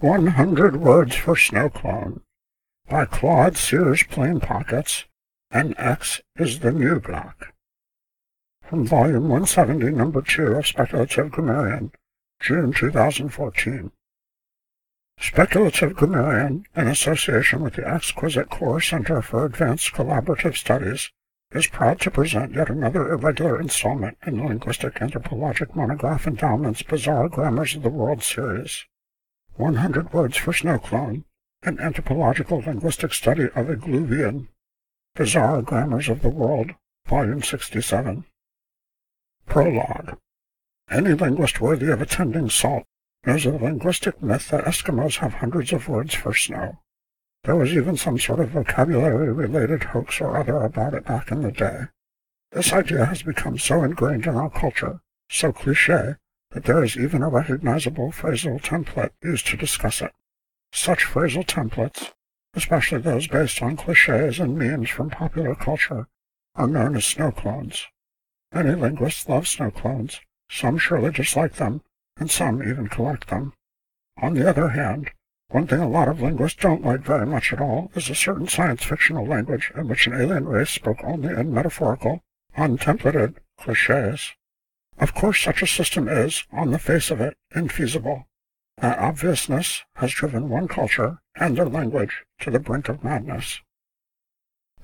100 Words for Snow Clone by Claude Sears Plain Pockets, and X is the New Black. From Volume 170, Number 2 of Speculative Grammarian, June 2014. Speculative Grammarian, in association with the exquisite Core Center for Advanced Collaborative Studies, is proud to present yet another irregular installment in the Linguistic Anthropologic Monograph Endowment's Bizarre Grammars of the World series. 100 Words for Snow Clone, an Anthropological Linguistic Study of Igluvian, Bizarre Grammars of the World, Volume 67. Prologue. Any linguist worthy of attending SALT knows of the linguistic myth that Eskimos have hundreds of words for snow. There was even some sort of vocabulary-related hoax or other about it back in the day. This idea has become so ingrained in our culture, so cliché, that there is even a recognizable phrasal template used to discuss it. Such phrasal templates, especially those based on clichés and memes from popular culture, are known as snow clones. Many linguists love snow clones, some surely dislike them, and some even collect them. On the other hand, one thing a lot of linguists don't like very much at all is a certain science fictional language in which an alien race spoke only in metaphorical, untemplated clichés. Of course such a system is, on the face of it, infeasible. That obviousness has driven one culture, and their language, to the brink of madness.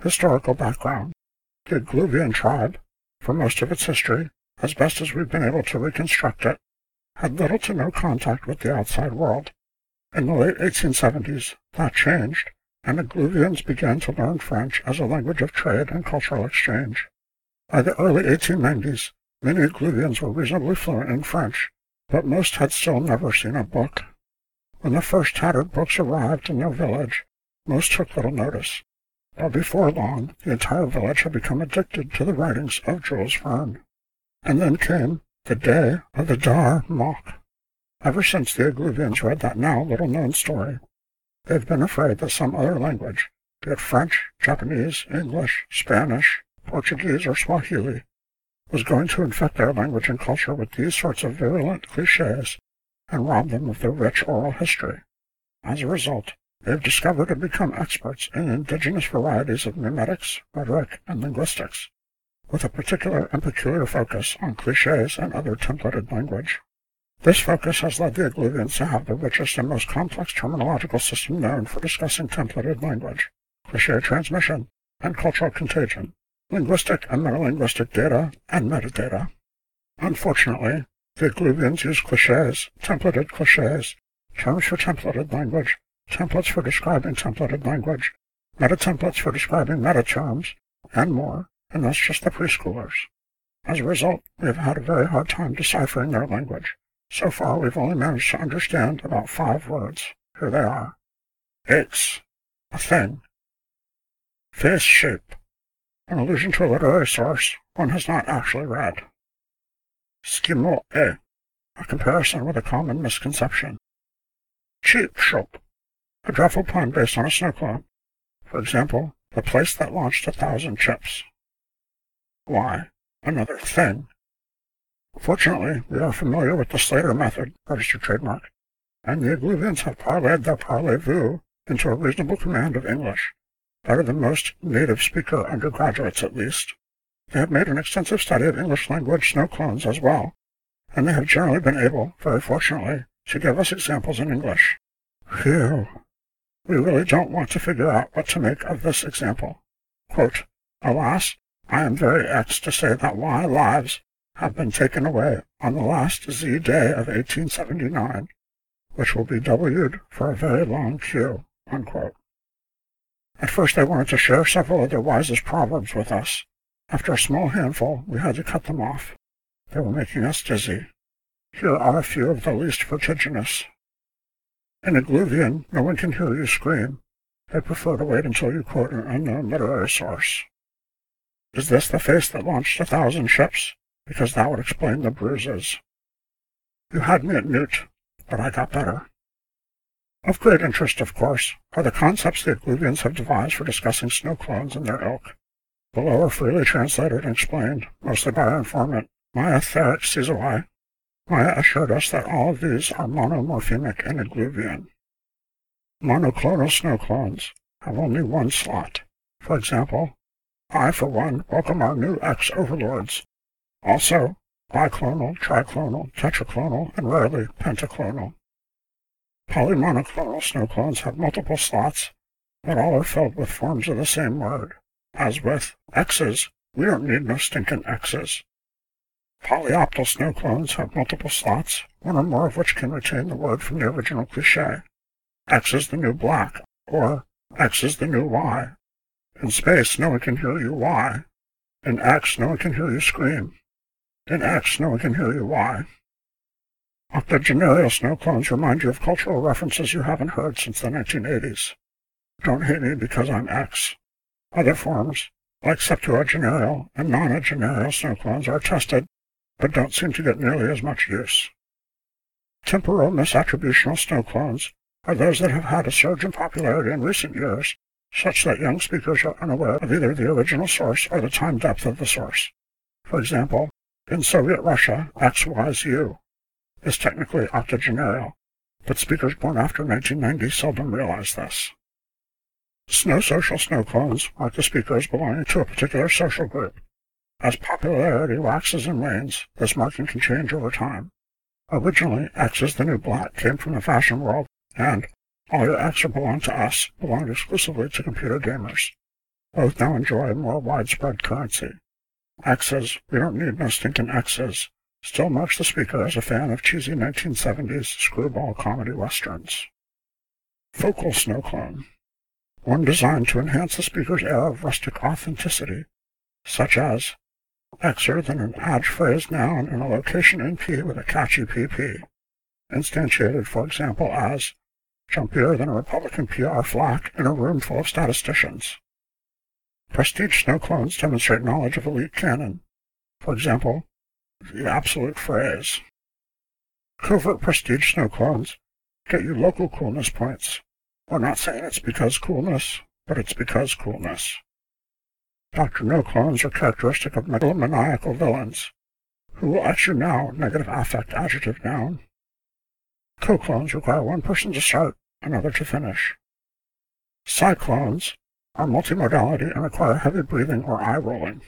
Historical background. The Igluvian tribe, for most of its history, as best as we've been able to reconstruct it, had little to no contact with the outside world. In the late 1870s, that changed, and Igluvians began to learn French as a language of trade and cultural exchange. By the early 1890s, many Igluvians were reasonably fluent in French, but most had still never seen a book. When the first tattered books arrived in their village, most took little notice, but before long the entire village had become addicted to the writings of Jules Verne. And then came the day of the Dar Mok. Ever since the Igluvians read that now little-known story, they've been afraid that some other language, be it French, Japanese, English, Spanish, Portuguese, or Swahili, was going to infect their language and culture with these sorts of virulent clichés and rob them of their rich oral history. As a result, they've discovered and become experts in indigenous varieties of mimetics, rhetoric, and linguistics, with a particular and peculiar focus on clichés and other templated language. This focus has led the Igluvians to have the richest and most complex terminological system known for discussing templated language, cliché transmission, and cultural contagion, linguistic and metalinguistic data, and metadata. Unfortunately, the Igluvians use clichés, templated clichés, terms for templated language, templates for describing templated language, metatemplates for describing metaterms, and more, and that's just the preschoolers. As a result, we have had a very hard time deciphering their language. So far, we've only managed to understand about 5 words. Here they are. Aches, a thing. Face shape, an allusion to a literary source one has not actually read. Skimo, a comparison with a common misconception. Cheap shop, a dreadful pun based on a snow clone. For example, the place that launched 1,000 chips. Why, another thing. Fortunately, we are familiar with the Slater method, registered trademark, and the Igluvians have parlayed their parlez-vous into a reasonable command of English, better than most native-speaker undergraduates at least. They have made an extensive study of English-language snow clones as well, and they have generally been able, very fortunately, to give us examples in English. Phew! We really don't want to figure out what to make of this example. Quote, "Alas, I am very vexed to say that Y lives have been taken away on the last Z day of 1879, which will be W'd for a very long Q," unquote. At first they wanted to share several of their wisest proverbs with us. After a small handful, we had to cut them off. They were making us dizzy. Here are a few of the least vertiginous. In Igluvian, no one can hear you scream. They prefer to wait until you quote an unknown literary source. Is this the face that launched 1,000 ships? Because that would explain the bruises. You had me at newt, but I got better. Of great interest, of course, are the concepts the Igluvians have devised for discussing snow clones and their ilk. Below are freely translated and explained, mostly by our informant, Maya Theric-Sizoi. Maya assured us that all of these are monomorphemic in Igluvian. Monoclonal snow clones have only one slot. For example, I, for one, welcome our new ex-overlords. Also, biclonal, triclonal, tetraclonal, and rarely pentaclonal. Polymonoclonal snow clones have multiple slots, but all are filled with forms of the same word. As with X's, we don't need no stinkin' X's. Polyoptal snow clones have multiple slots, one or more of which can retain the word from the original cliché. X is the new black, or X is the new Y. In space, no one can hear you Y. In X, no one can hear you scream. In X, no one can hear you Y. Octogenarial snow clones remind you of cultural references you haven't heard since the 1980s. Don't hate me because I'm X. Other forms, like septuagenarial and nonagenarial snow clones, are tested, but don't seem to get nearly as much use. Temporal misattributional snow clones are those that have had a surge in popularity in recent years, such that young speakers are unaware of either the original source or the time depth of the source. For example, in Soviet Russia, XYZU is technically octogenarial, but speakers born after 1990 seldom realize this. Snow-social snow clones mark the speakers belonging to a particular social group. As popularity waxes and wanes, this marking can change over time. Originally, X is the new black came from the fashion world, and all your X belong to us belonged exclusively to computer gamers. Both now enjoy more widespread currency. X's, we don't need no stinking X's, still marks the speaker as a fan of cheesy 1970s screwball comedy westerns. Focal snow clone, one designed to enhance the speaker's air of rustic authenticity, such as Xer than an adjectival noun in a location in P with a catchy PP, instantiated, for example, as jumpier than a Republican PR flack in a room full of statisticians. Prestige snow clones demonstrate knowledge of elite canon, for example, the absolute phrase. Covert prestige snow clones get you local coolness points. We're not saying it's because coolness, but it's because coolness. Dr. No clones are characteristic of megalomaniacal villains, who will at you now, negative affect adjective noun. Co-clones require one person to start, another to finish. Cyclones are multimodality and require heavy breathing or eye-rolling.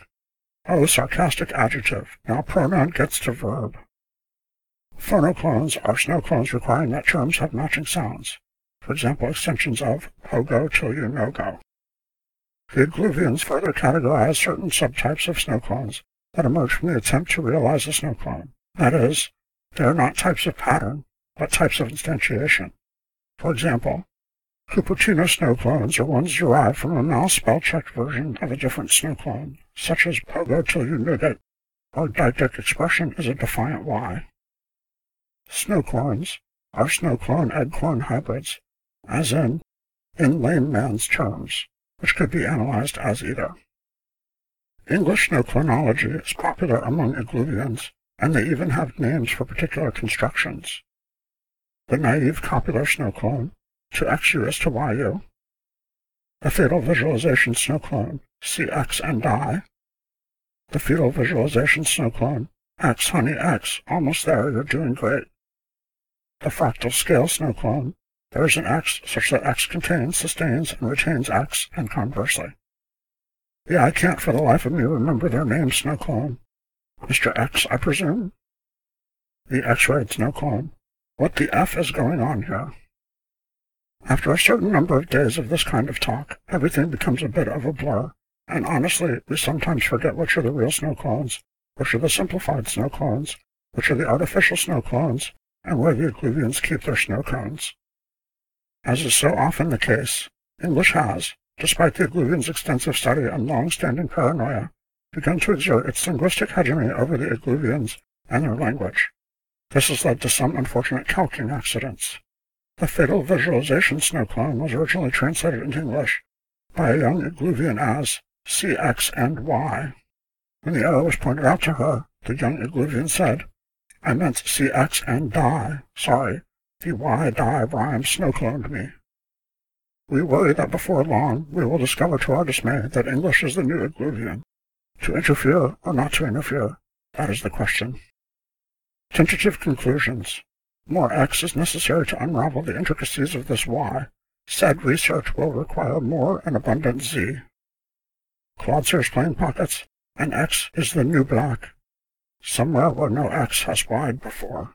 Oh, sarcastic adjective, now pronoun gets to verb. Phonoclones are snow clones requiring that terms have matching sounds. For example, extensions of ho-go till you no-go. The Igluvians further categorize certain subtypes of snow clones that emerge from the attempt to realize a snow clone. That is, they are not types of pattern, but types of instantiation. For example, Cupertino snow clones are ones derived from a mal-spell-checked version of a different snow clone, such as pogo till you nougat, or deictic expression is a defiant Y. Snowcorns are snow clone-egg-corn hybrids, as in layman's terms, which could be analyzed as either. English snow clonology is popular among Igluvians, and they even have names for particular constructions. The naive copular snow clone, to XU is to YU. The fetal visualization snow clone, CX and I. The fetal visualization snow clone, X honey X, almost there, you're doing great. The fractal scale snow clone, there is an X such that X contains, sustains, and retains X, and conversely. Yeah, I can't for the life of me remember their name, snow clone. Mr. X, I presume? The X-rayed snow clone. What the F is going on here? After a certain number of days of this kind of talk, everything becomes a bit of a blur, and honestly, we sometimes forget which are the real snow clones, which are the simplified snow clones, which are the artificial snow clones, and where the Igluvians keep their snow cones. As is so often the case, English has, despite the Igluvians' extensive study and long-standing paranoia, begun to exert its linguistic hegemony over the Igluvians and their language. This has led to some unfortunate calking accidents. The fatal visualization snow clone was originally translated into English by a young Igluvian as CX and Y. When the error was pointed out to her, the young Igluvian said, "I meant CX and die. Sorry. The Y-die rhyme snow-cloned me." We worry that before long we will discover to our dismay that English is the new Igluvian. To interfere or not to interfere, that is the question. Tentative conclusions. More X is necessary to unravel the intricacies of this Y, Said research will require more and abundant Z. Clods are plain pockets, and X is the new black. Somewhere where no X has wide before.